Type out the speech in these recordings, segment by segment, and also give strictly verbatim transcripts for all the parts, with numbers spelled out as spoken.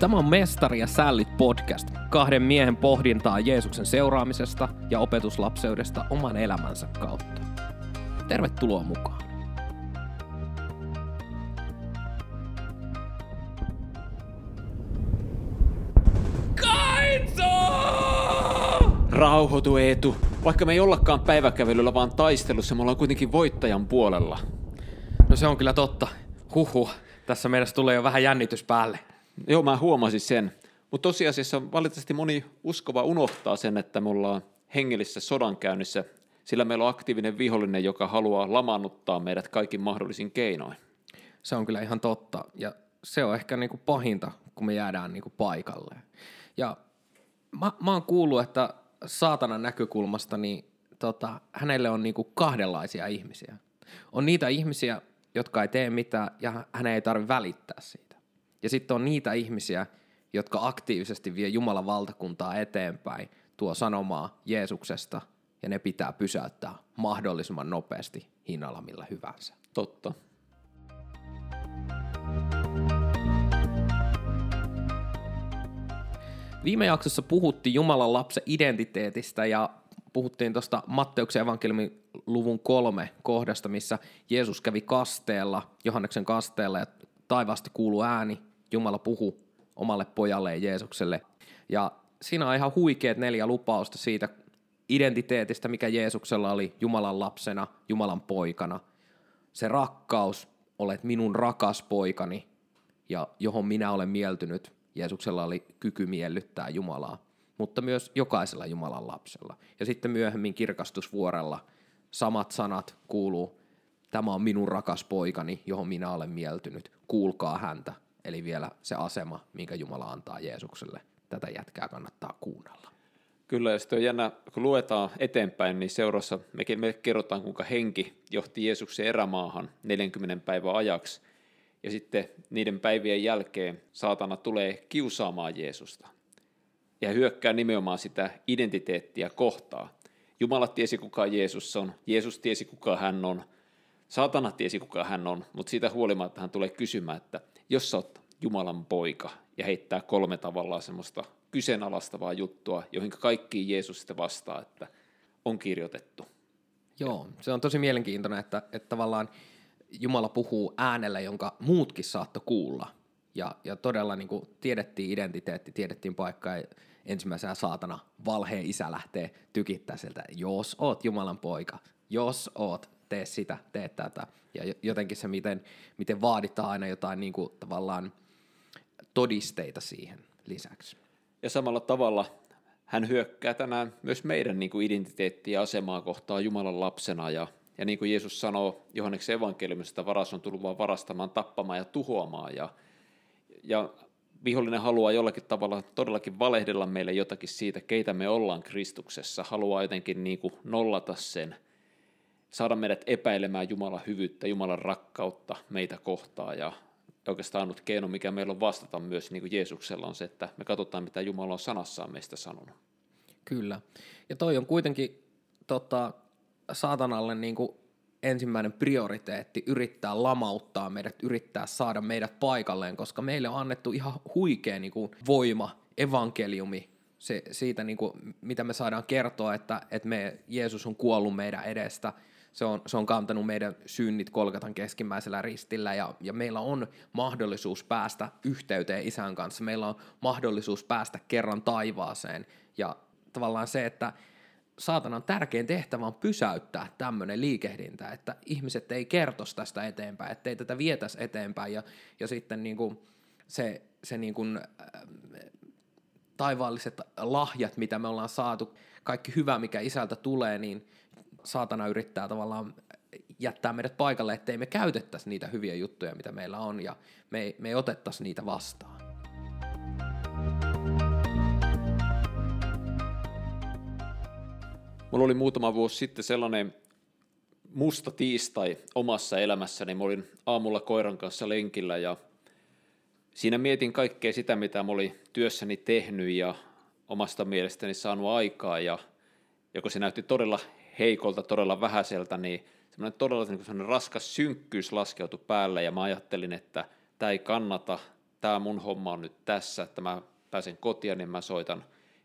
Tämä on Mestari ja Sällit podcast, kahden miehen pohdintaa Jeesuksen seuraamisesta ja opetuslapseudesta oman elämänsä kautta. Tervetuloa mukaan. Kaitso! Rauhoitu Eetu. Vaikka me ei ollakaan päiväkävelyllä vaan taistelussa, me ollaan kuitenkin voittajan puolella. No se on kyllä totta. Huhhuh. Tässä meidässä tulee jo vähän jännitys päälle. Joo, mä huomasin sen. Mutta tosiasiassa valitettavasti moni uskova unohtaa sen, että me ollaan hengellisessä sodankäynnissä, sillä meillä on aktiivinen vihollinen, joka haluaa lamaannuttaa meidät kaikin mahdollisin keinoin. Se on kyllä ihan totta, ja se on ehkä niinku pahinta, kun me jäädään niinku paikalle. Ja mä, mä oon kuullut, että saatanan näkökulmasta niin tota, hänelle on niinku kahdenlaisia ihmisiä. On niitä ihmisiä, jotka ei tee mitään, ja hänen ei tarvitse välittää siitä. Ja sitten on niitä ihmisiä, jotka aktiivisesti vie Jumalan valtakuntaa eteenpäin, tuo sanomaa Jeesuksesta, ja ne pitää pysäyttää mahdollisimman nopeasti hinnalla millä hyvänsä. Totta. Viime jaksossa puhuttiin Jumalan lapsen identiteetistä ja puhuttiin tuosta Matteuksen evankeliumin luvun kolme kohdasta, missä Jeesus kävi kasteella, Johanneksen kasteella, ja taivaasta kuuluu ääni, Jumala puhuu omalle pojalleen Jeesukselle. Ja siinä on ihan huikeat neljä lupausta siitä identiteetistä, mikä Jeesuksella oli Jumalan lapsena, Jumalan poikana. Se rakkaus, olet minun rakas poikani ja johon minä olen mieltynyt. Jeesuksella oli kyky miellyttää Jumalaa, mutta myös jokaisella Jumalan lapsella. Ja sitten myöhemmin kirkastusvuorella samat sanat kuuluu. Tämä on minun rakas poikani, johon minä olen mieltynyt. Kuulkaa häntä. Eli vielä se asema, minkä Jumala antaa Jeesukselle. Tätä jätkää kannattaa kuunnella. Kyllä, ja sitten on jännä, kun luetaan eteenpäin, niin seurassa me kerrotaan, kuinka henki johti Jeesuksen erämaahan neljänkymmenen päivän ajaksi. Ja sitten niiden päivien jälkeen saatana tulee kiusaamaan Jeesusta. Ja hyökkää nimenomaan sitä identiteettiä kohtaan. Jumala tiesi, kuka Jeesus on. Jeesus tiesi, kuka hän on. Saatana tiesi, kuka hän on, mutta siitä huolimatta hän tulee kysymään, että jos sä oot Jumalan poika ja heittää kolme tavallaan semmoista kyseenalaistavaa juttua, joihin kaikki Jeesus sitten vastaa, että on kirjoitettu. Joo, se on tosi mielenkiintoinen, että, että tavallaan Jumala puhuu äänellä, jonka muutkin saattoi kuulla. Ja, ja todella niin kuin tiedettiin identiteetti, tiedettiin paikkaa ja ensimmäisenä saatana valheen isä lähtee tykittää sieltä, jos oot Jumalan poika, jos oot. Tee sitä, tee tätä. Ja jotenkin se, miten, miten vaaditaan aina jotain niin kuin, tavallaan todisteita siihen lisäksi. Ja samalla tavalla hän hyökkää tänään myös meidän niin kuin identiteettiä ja asemaa kohtaan Jumalan lapsena. Ja, ja niin kuin Jeesus sanoo Johanneksen evankeliumista, varas on tullut vaan varastamaan, tappamaan ja tuhoamaan. Ja, ja vihollinen haluaa jollakin tavalla todellakin valehdella meille jotakin siitä, keitä me ollaan Kristuksessa. Haluaa jotenkin niin kuin nollata sen. Saada meidät epäilemään Jumalan hyvyyttä, Jumalan rakkautta meitä kohtaan. Ja oikeastaan ainut keino, mikä meillä on vastata myös niin kuin Jeesuksella, on se, että me katsotaan, mitä Jumala on sanassaan meistä sanonut. Kyllä. Ja toi on kuitenkin tota, saatanalle niin kuin ensimmäinen prioriteetti yrittää lamauttaa meidät, yrittää saada meidät paikalleen, koska meille on annettu ihan huikea niin kuin voima, evankeliumi. Se, siitä, niin kuin, mitä me saadaan kertoa, että, että me, Jeesus on kuollut meidän edestä. Se on, se on kantanut meidän synnit Kolgatan keskimmäisellä ristillä ja, ja meillä on mahdollisuus päästä yhteyteen isän kanssa. Meillä on mahdollisuus päästä kerran taivaaseen ja tavallaan se, että saatanan tärkein tehtävä on pysäyttää tämmöinen liikehdintä, että ihmiset ei kertoisi tästä eteenpäin, ettei tätä vietäisi eteenpäin ja, ja sitten niin kuin se, se niin kuin, äh, taivaalliset lahjat, mitä me ollaan saatu, kaikki hyvä, mikä isältä tulee, niin saatana yrittää tavallaan jättää meidät paikalle, ettei me käytettäisi niitä hyviä juttuja, mitä meillä on, ja me ei, me ei otettaisi niitä vastaan. Mulla oli muutama vuosi sitten sellainen musta tiistai omassa elämässäni. Mä olin aamulla koiran kanssa lenkillä, ja siinä mietin kaikkea sitä, mitä mä olin työssäni tehnyt ja omasta mielestäni saanut aikaa, ja joko se näytti todella heikolta, todella vähäiseltä, niin semmoinen todella niin kuin semmoinen raskas synkkyys laskeutui päälle, ja mä ajattelin, että tämä ei kannata, tämä mun homma on nyt tässä, että mä pääsen kotiin, niin mä soitan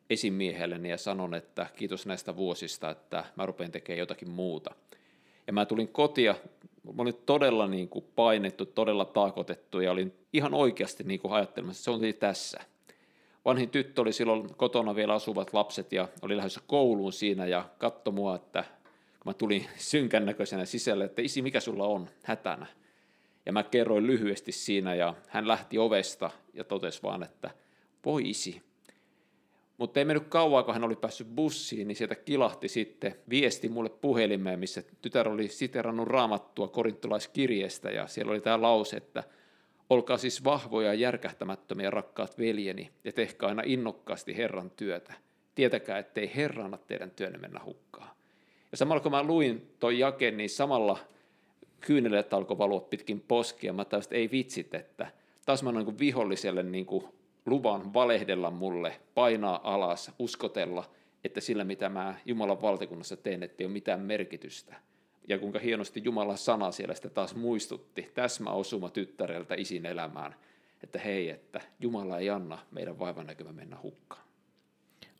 esimiehelleni ja sanon, että kiitos näistä vuosista, että mä rupean tekemään jotakin muuta. Ja mä tulin kotia, mä olin todella niin kuin painettu, todella taakotettu ja olin ihan oikeasti niin kuin ajattelemassa, että se on tässä. Vanhin tyttö oli silloin kotona vielä asuvat lapset ja oli lähdössä kouluun siinä ja katsoi mua, että kun mä tulin synkän näköisenä sisälle, että isi, mikä sulla on hätänä? Ja mä kerroin lyhyesti siinä ja hän lähti ovesta ja totesi vaan, että voi isi. Mutta ei mennyt kauan, kun hän oli päässyt bussiin, niin sieltä kilahti sitten viesti mulle puhelimeen, missä tytär oli siterannut Raamattua korintolaiskirjeestä ja siellä oli tämä lause, että olkaa siis vahvoja ja järkähtämättömiä rakkaat veljeni ja tehkää aina innokkaasti Herran työtä. Tietäkää, ettei Herra anna teidän työnne mennä hukkaan. Ja samalla kun mä luin toi jakeen, niin samalla kyynelet alkoi valua pitkin poskia. Mä täysin, ei vitsit, että taas mä annan viholliselle niin kuin luvan valehdella mulle, painaa alas, uskotella, että sillä mitä mä Jumalan valtakunnassa teen, ettei ole mitään merkitystä. Ja kuinka hienosti Jumalan sana siellä sitä taas muistutti, täsmä osuma tyttäreltä isin elämään, että hei, että Jumala ei anna meidän vaivan näkymä mennä hukkaan.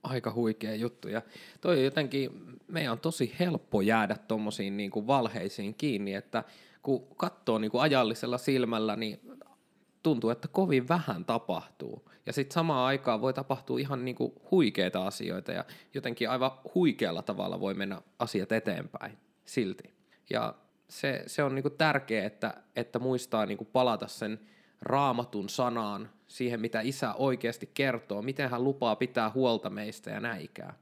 Aika huikea juttu. Ja toi jotenkin, meidän on tosi helppo jäädä tuommoisiin niin kuin valheisiin kiinni, että kun katsoo niin kuin ajallisella silmällä, niin tuntuu, että kovin vähän tapahtuu. Ja sitten samaan aikaan voi tapahtua ihan niin kuin huikeita asioita ja jotenkin aivan huikealla tavalla voi mennä asiat eteenpäin silti. Ja se, se on niin kuin tärkeää, että, että muistaa niin kuin palata sen Raamatun sanaan, siihen mitä Isä oikeasti kertoo, miten hän lupaa pitää huolta meistä ja näikää.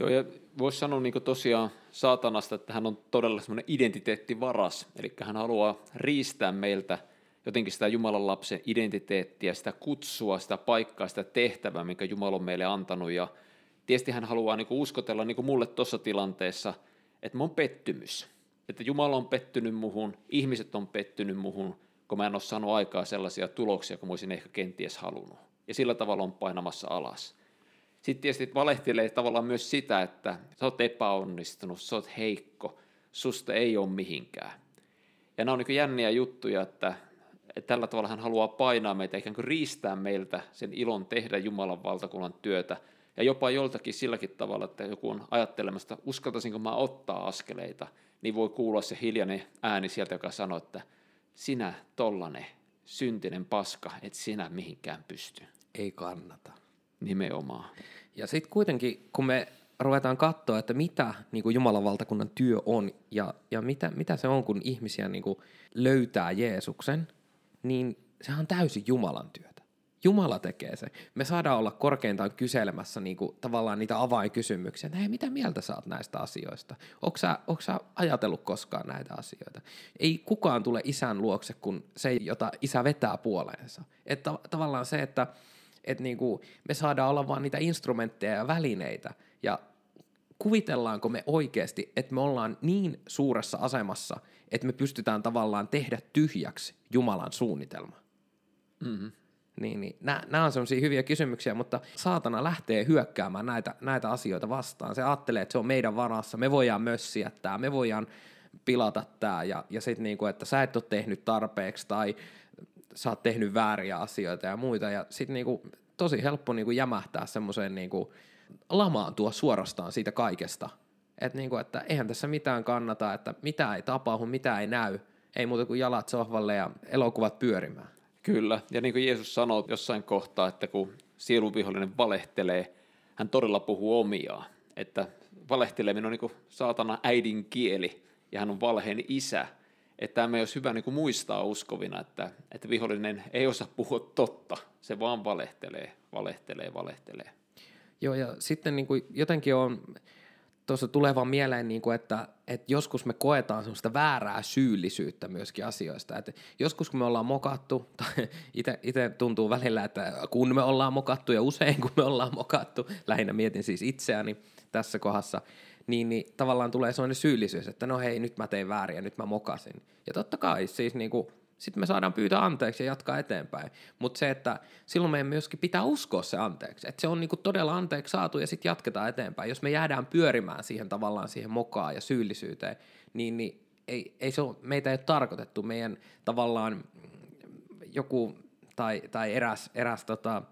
Joo, ja voisi sanoa niin kuin tosiaan saatanasta, että hän on todella semmoinen identiteettivaras, eli hän haluaa riistää meiltä jotenkin sitä Jumalan lapsen identiteettiä, sitä kutsua, sitä paikkaa, sitä tehtävää, minkä Jumala on meille antanut, ja tietysti hän haluaa niin kuin uskotella niin kuin mulle tuossa tilanteessa, että mä oon pettymys, että Jumala on pettynyt muhun, ihmiset on pettynyt muhun, kun mä en ole saanut aikaa sellaisia tuloksia, kun mä olisin ehkä kenties halunnut. Ja sillä tavalla on painamassa alas. Sitten tietysti valehtelee tavallaan myös sitä, että sä oot epäonnistunut, sä oot heikko, susta ei ole mihinkään. Ja nämä on niin kuin jänniä juttuja, että, että tällä tavalla hän haluaa painaa meitä, ikään kuin riistää meiltä sen ilon tehdä Jumalan valtakunnan työtä. Ja jopa joltakin silläkin tavalla, että joku on ajattelemassa, että uskaltaisinko mä ottaa askeleita, niin voi kuulla se hiljainen ääni sieltä, joka sanoo, että sinä tollanen syntinen paska, et sinä mihinkään pysty. Ei kannata. Nimenomaan. Ja sitten kuitenkin, kun me ruvetaan katsoa, että mitä niin kuin Jumalan valtakunnan työ on ja, ja mitä, mitä se on, kun ihmisiä niin kuin löytää Jeesuksen, niin sehän on täysin Jumalan työtä. Jumala tekee sen. Me saadaan olla korkeintaan kyselemässä niin kuin, tavallaan niitä avainkysymyksiä, että hei, mitä mieltä sä oot näistä asioista? Ootko sä, ootko sä ajatellut koskaan näitä asioita? Ei kukaan tule Isän luokse kuin se, jota Isä vetää puoleensa. Että tavallaan se, että et, niin kuin, me saadaan olla vaan niitä instrumentteja ja välineitä ja kuvitellaanko me oikeasti, että me ollaan niin suuressa asemassa, että me pystytään tavallaan tehdä tyhjäksi Jumalan suunnitelma. Mhm. Niin, niin. Nämä on sellaisia hyviä kysymyksiä, mutta saatana lähtee hyökkäämään näitä, näitä asioita vastaan. Se ajattelee, että se on meidän varassa, me voidaan mössiä tämä, me voidaan pilata tämä ja, ja sitten niinku, että sä et ole tehnyt tarpeeksi tai sä oot tehnyt vääriä asioita ja muita. Ja sitten niinku, tosi helppo niinku jämähtää semmoiseen niinku, lamaantua suorastaan siitä kaikesta. Että niinku, että eihän tässä mitään kannata, että mitään ei tapahdu, mitään ei näy, ei muuta kuin jalat sohvalle ja elokuvat pyörimään. Kyllä, ja niin kuin Jeesus sanoi jossain kohtaa, että kun sielunvihollinen valehtelee, hän todella puhuu omiaan, että valehteleminen on niin kuin saatana äidinkieli, ja hän on valheen isä, että tämä ei olisi hyvä niin kuin muistaa uskovina, että, että vihollinen ei osaa puhua totta, se vaan valehtelee, valehtelee, valehtelee. Joo, ja sitten niin kuin jotenkin on tuossa tuleva mieleen, niin kuin, että, että joskus me koetaan semmoista väärää syyllisyyttä myöskin asioista. Että joskus kun me ollaan mokattu, tai itse tuntuu välillä, että kun me ollaan mokattu ja usein kun me ollaan mokattu, lähinnä mietin siis itseäni tässä kohdassa, niin, niin tavallaan tulee semmoinen syyllisyys, että no hei, nyt mä tein väärin ja nyt mä mokasin. Ja totta kai siis niin kuin, sitten me saadaan pyytää anteeksi ja jatkaa eteenpäin. Mutta se, että silloin meidän myöskin pitää uskoa se anteeksi. Että se on niinku todella anteeksi saatu ja sitten jatketaan eteenpäin. Jos me jäädään pyörimään siihen tavallaan siihen mokaan ja syyllisyyteen, niin, niin ei, ei se ole, meitä ei ole tarkoitettu. Meidän tavallaan joku tai, tai eräs, eräs tota,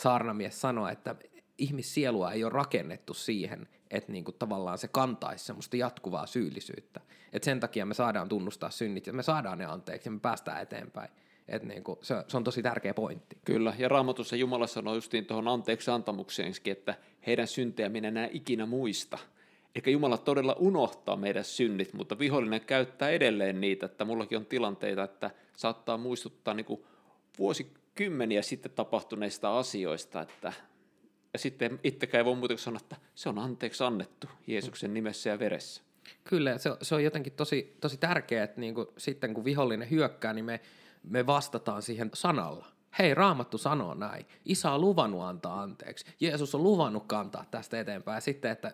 saarnamies sanoi, että ihmissielua ei ole rakennettu siihen, että niinku tavallaan se kantaisi semmoista jatkuvaa syyllisyyttä. Et sen takia me saadaan tunnustaa synnit ja me saadaan ne anteeksi ja me päästään eteenpäin. Et niinku, se, se on tosi tärkeä pointti. Kyllä, ja Raamatussa Jumala sanoi justiin tuohon anteeksi antamukseenkin, että heidän syntejä minä enää ikinä muista. Eli Jumala todella unohtaa meidän synnit, mutta vihollinen käyttää edelleen niitä, että mullakin on tilanteita, että saattaa muistuttaa niinku vuosikymmeniä sitten tapahtuneista asioista, että ja sitten itsekään ei voi muutenkin sanoa, että se on anteeksi annettu Jeesuksen nimessä ja veressä. Kyllä, se on, se on jotenkin tosi, tosi tärkeää, että niin kuin, sitten kun vihollinen hyökkää, niin me, me vastataan siihen sanalla. Hei, Raamattu sanoo näin. Isä on luvannut antaa anteeksi. Jeesus on luvannut kantaa tästä eteenpäin. Ja sitten, että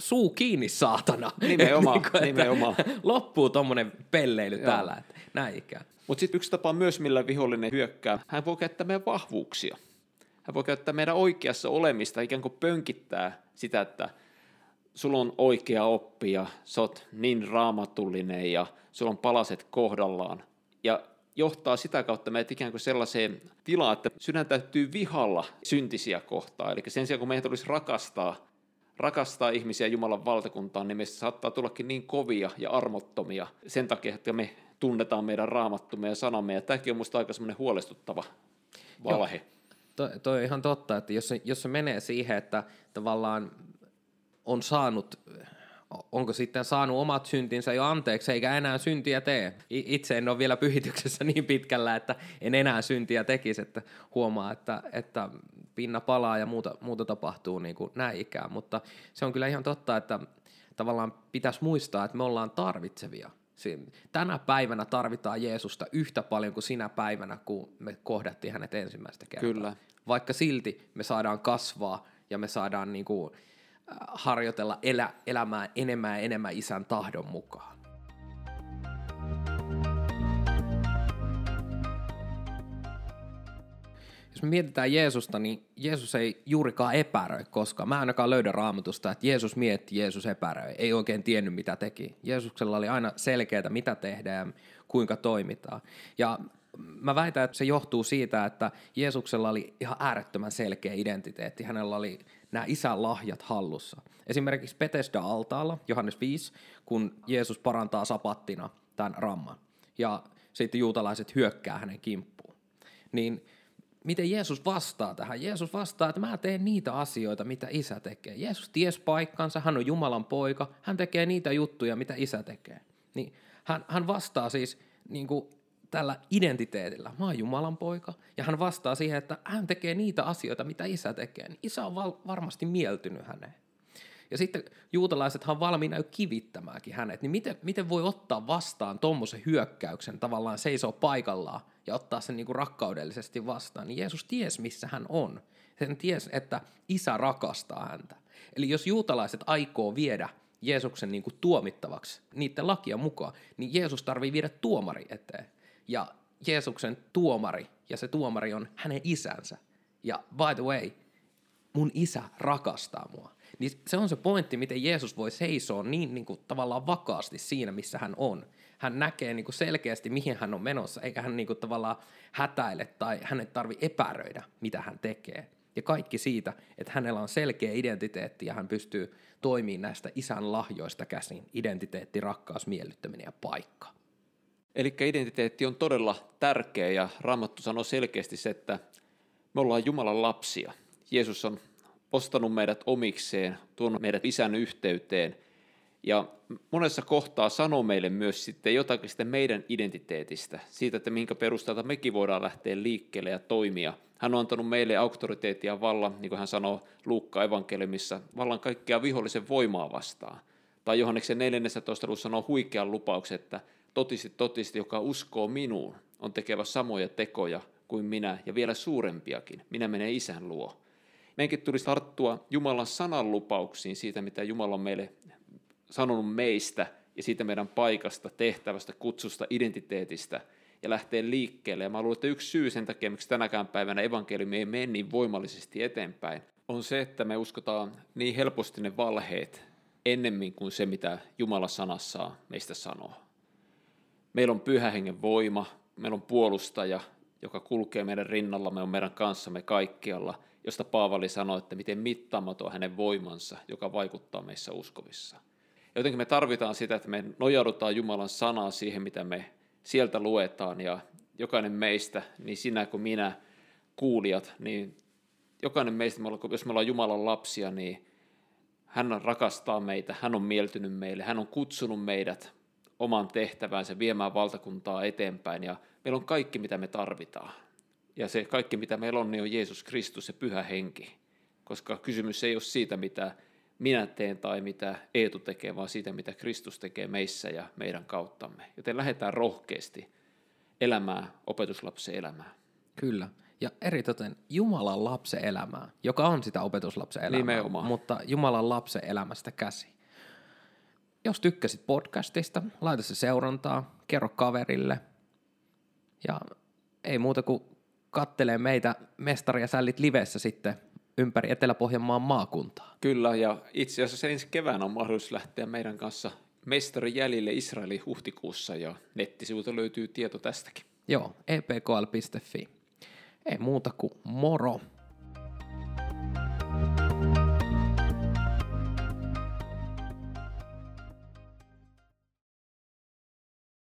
suu kiinni, saatana. Nimenomaan, nimenomaan. Loppuu tommonen pelleily Joo. täällä, että näin ikään. Mutta sitten yksi tapa myös, millä vihollinen hyökkää, hän voi käyttää meidän vahvuuksia. Hän voi käyttää meidän oikeassa olemista, ikään kuin pönkittää sitä, että sulla on oikea oppi ja sä oot niin raamatullinen ja sulla on palaset kohdallaan. Ja johtaa sitä kautta meidät ikään kuin sellaiseen tilaan, että sydän täytyy vihalla syntisiä kohtaan. Eli sen sijaan, kun meidän tulisi rakastaa, rakastaa ihmisiä Jumalan valtakuntaan, niin meistä saattaa tullakin niin kovia ja armottomia sen takia, että me tunnetaan meidän raamattumme ja sanamme. Ja tämäkin on musta aika semmoinen huolestuttava valhe. Joo. Toi, toi on ihan totta, että jos se, jos se menee siihen, että tavallaan on saanut, onko sitten saanut omat syntinsä jo anteeksi, eikä enää syntiä tee. Itse en ole vielä pyhityksessä niin pitkällä, että en enää syntiä tekisi, että huomaa, että, että pinna palaa ja muuta, muuta tapahtuu niin kuin näin ikään. Mutta se on kyllä ihan totta, että tavallaan pitäisi muistaa, että me ollaan tarvitsevia. Tänä päivänä tarvitaan Jeesusta yhtä paljon kuin sinä päivänä, kun me kohdattiin hänet ensimmäistä kertaa. Kyllä. Vaikka silti me saadaan kasvaa ja me saadaan niin kuin harjoitella elä, elämää enemmän ja enemmän Isän tahdon mukaan. Jos me mietitään Jeesusta, niin Jeesus ei juurikaan epäröi koskaan. Mä ainakaan löydän Raamatusta, että Jeesus mietti, Jeesus epäröi. Ei oikein tiennyt, mitä teki. Jeesuksella oli aina selkeää, mitä tehdään ja kuinka toimitaan. Ja mä väitän, että se johtuu siitä, että Jeesuksella oli ihan äärettömän selkeä identiteetti. Hänellä oli nämä Isän lahjat hallussa. Esimerkiksi Betesda Altaalla, Johannes viisi, kun Jeesus parantaa sapattina tämän ramman. Ja sitten juutalaiset hyökkää hänen kimppuun. Niin miten Jeesus vastaa tähän? Jeesus vastaa, että mä teen niitä asioita, mitä Isä tekee. Jeesus ties paikkansa, hän on Jumalan poika, hän tekee niitä juttuja, mitä Isä tekee. Niin hän, hän vastaa siis niin kuin tällä identiteetillä, mä oon Jumalan poika, ja hän vastaa siihen, että hän tekee niitä asioita, mitä Isä tekee. Niin Isä on val- varmasti mieltynyt häneen. Ja sitten juutalaisethan on valmiina jo kivittämäänkin hänet, niin miten, miten voi ottaa vastaan tuommoisen hyökkäyksen, tavallaan seisoo paikallaan ja ottaa sen niin kuin rakkaudellisesti vastaan, niin Jeesus tiesi, missä hän on. Hän tiesi, että Isä rakastaa häntä. Eli jos juutalaiset aikoo viedä Jeesuksen niin kuin tuomittavaksi niiden lakia mukaan, niin Jeesus tarvii viedä tuomari eteen. Ja Jeesuksen tuomari, ja se tuomari on hänen isänsä. Ja by the way, mun Isä rakastaa mua. Niin se on se pointti, miten Jeesus voi seisoa niin, niin kuin, tavallaan vakaasti siinä, missä hän on. Hän näkee niin kuin selkeästi, mihin hän on menossa, eikä hän niin kuin, tavallaan hätäile tai hänet tarvitse epäröidä, mitä hän tekee. Ja kaikki siitä, että hänellä on selkeä identiteetti ja hän pystyy toimimaan näistä Isän lahjoista käsin. Identiteetti, rakkaus, miellyttäminen ja paikka. Eli identiteetti on todella tärkeä ja Raamattu sanoo selkeästi se, että me ollaan Jumalan lapsia. Jeesus on ostanut meidät omikseen, tuonut meidät Isän yhteyteen ja monessa kohtaa sanoo meille myös sitten jotakin sitä meidän identiteetistä, siitä, että minkä perusteelta mekin voidaan lähteä liikkeelle ja toimia. Hän on antanut meille auktoriteetin ja vallan, niin kuin hän sanoo Luukka evankeliumissa, vallan kaikkea vihollisen voimaa vastaan. Tai Johanneksen neljästoista luvulla sanoo huikean lupauksen, että totisti, totisti, joka uskoo minuun, on tekevä samoja tekoja kuin minä ja vielä suurempiakin. Minä menen Isän luo. Meidänkin tulisi tarttua Jumalan sanan lupauksiin siitä, mitä Jumala on meille sanonut meistä ja siitä meidän paikasta, tehtävästä, kutsusta, identiteetistä ja lähteä liikkeelle. Ja mä luulen, että yksi syy sen takia, miksi tänäkään päivänä evankeliumi ei mene niin voimallisesti eteenpäin, on se, että me uskotaan niin helposti ne valheet ennemmin kuin se, mitä Jumala sanassaan meistä sanoo. Meillä on Pyhän Hengen voima, meillä on puolustaja joka kulkee meidän rinnallamme, on meidän kanssamme kaikkialla, josta Paavali sanoi, että miten mittaamaton hänen voimansa, joka vaikuttaa meissä uskovissa. Jotenkin me tarvitaan sitä, että me nojaudutaan Jumalan sanaa siihen, mitä me sieltä luetaan, ja jokainen meistä, niin sinä kuin minä, kuulijat, niin jokainen meistä, jos me ollaan Jumalan lapsia, niin hän rakastaa meitä, hän on mieltynyt meille, hän on kutsunut meidät oman tehtävänsä viemään valtakuntaa eteenpäin, ja meillä on kaikki, mitä me tarvitaan. Ja se kaikki, mitä meillä on, niin on Jeesus Kristus ja Pyhä Henki, koska kysymys ei ole siitä, mitä minä teen tai mitä Eetu tekee, vaan siitä, mitä Kristus tekee meissä ja meidän kauttamme. Joten lähdetään rohkeasti elämään, opetuslapsen elämään. Kyllä. Ja eritoten Jumalan lapsen elämää, joka on sitä opetuslapsen elämää, nimenomaan, mutta Jumalan lapsen elämästä käsi. Jos tykkäsit podcastista, laita se seurantaa, kerro kaverille. Ja ei muuta kuin kattelee meitä Mestari ja Sällit livessä sitten ympäri Etelä-Pohjanmaan maakuntaa. Kyllä, ja itse asiassa ensi keväänä on mahdollisuus lähteä meidän kanssa Mestari Jäljille Israelin huhtikuussa, ja nettisivuilta löytyy tieto tästäkin. Joo, e p k l piste f i. Ei muuta kuin moro!